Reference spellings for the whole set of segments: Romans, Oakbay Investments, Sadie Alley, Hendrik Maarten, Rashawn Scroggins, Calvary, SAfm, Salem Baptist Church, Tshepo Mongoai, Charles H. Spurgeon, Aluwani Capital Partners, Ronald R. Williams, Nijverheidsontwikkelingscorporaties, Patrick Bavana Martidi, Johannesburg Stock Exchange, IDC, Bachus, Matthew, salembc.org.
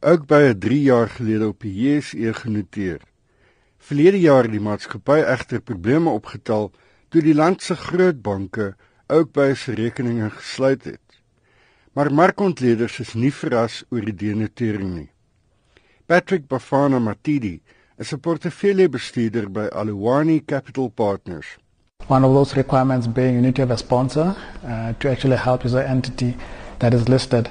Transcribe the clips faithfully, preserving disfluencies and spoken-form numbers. Oakbay het drie jaar gelede op die J S E genoteer. Verlede jaar het die maatskappy egter probleme opgetel toe die land se groot banke Oakbay se rekeninge gesluit het. Maar markontleeders is nie verras oor die denotering nie. Patrick Bavana Martidi is 'n portefeuljebestuurder by Aluwani Capital Partners. One of those requirements being you need to have a sponsor uh, to actually help with the entity that is listed.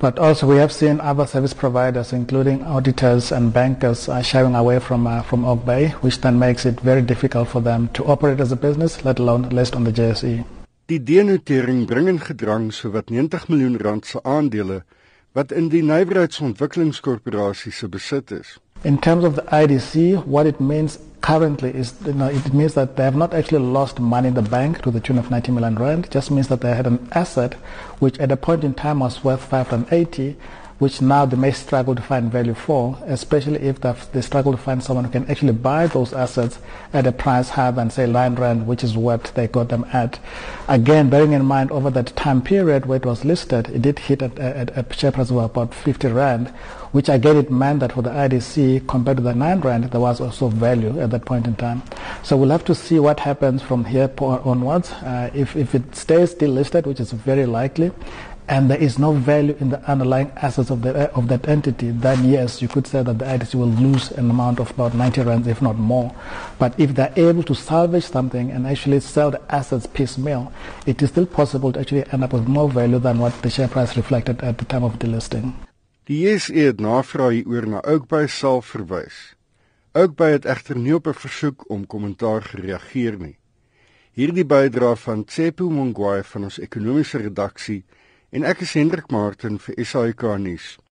But also we have seen other service providers, including auditors and bankers, uh, shying away from uh, from Oakbay, which then makes it very difficult for them to operate as a business, let alone list on the J S E. Die denotering bring in gedrang sowat ninety miljoen rand se aandele wat in die Nijverheidsontwikkelingscorporaties se besit is. In terms of the I D C, what it means currently is, you know, it means that they have not actually lost money in the bank to the tune of ninety million rand. It just means that they had an asset which at a point in time was worth five hundred eighty, which now they may struggle to find value for, especially if they struggle to find someone who can actually buy those assets at a price higher than, say, nine rand, which is what they got them at. Again, bearing in mind over that time period where it was listed, it did hit at a share price of about fifty rand, which again it meant that for the I D C, compared to the nine rand, there was also value at that point in time. So we'll have to see what happens from here onwards. Uh, if, if it stays still listed, which is very likely, and there is no value in the underlying assets of, the, of that entity, then yes, you could say that the I D C will lose an amount of about ninety rands, if not more. But if they're able to salvage something and actually sell the assets piecemeal, it is still possible to actually end up with more value than what the share price reflected at the time of delisting. Die J S E het navraag hieroor na Oakbay self verwys. Oakbay het egter nie op 'n versoek om kommentaar gereageer nie. Hierdie bydrae van Tshepo Mongoai van ons ekonomiese redaksie. En ek is Hendrik Maarten vir S A F M nuus.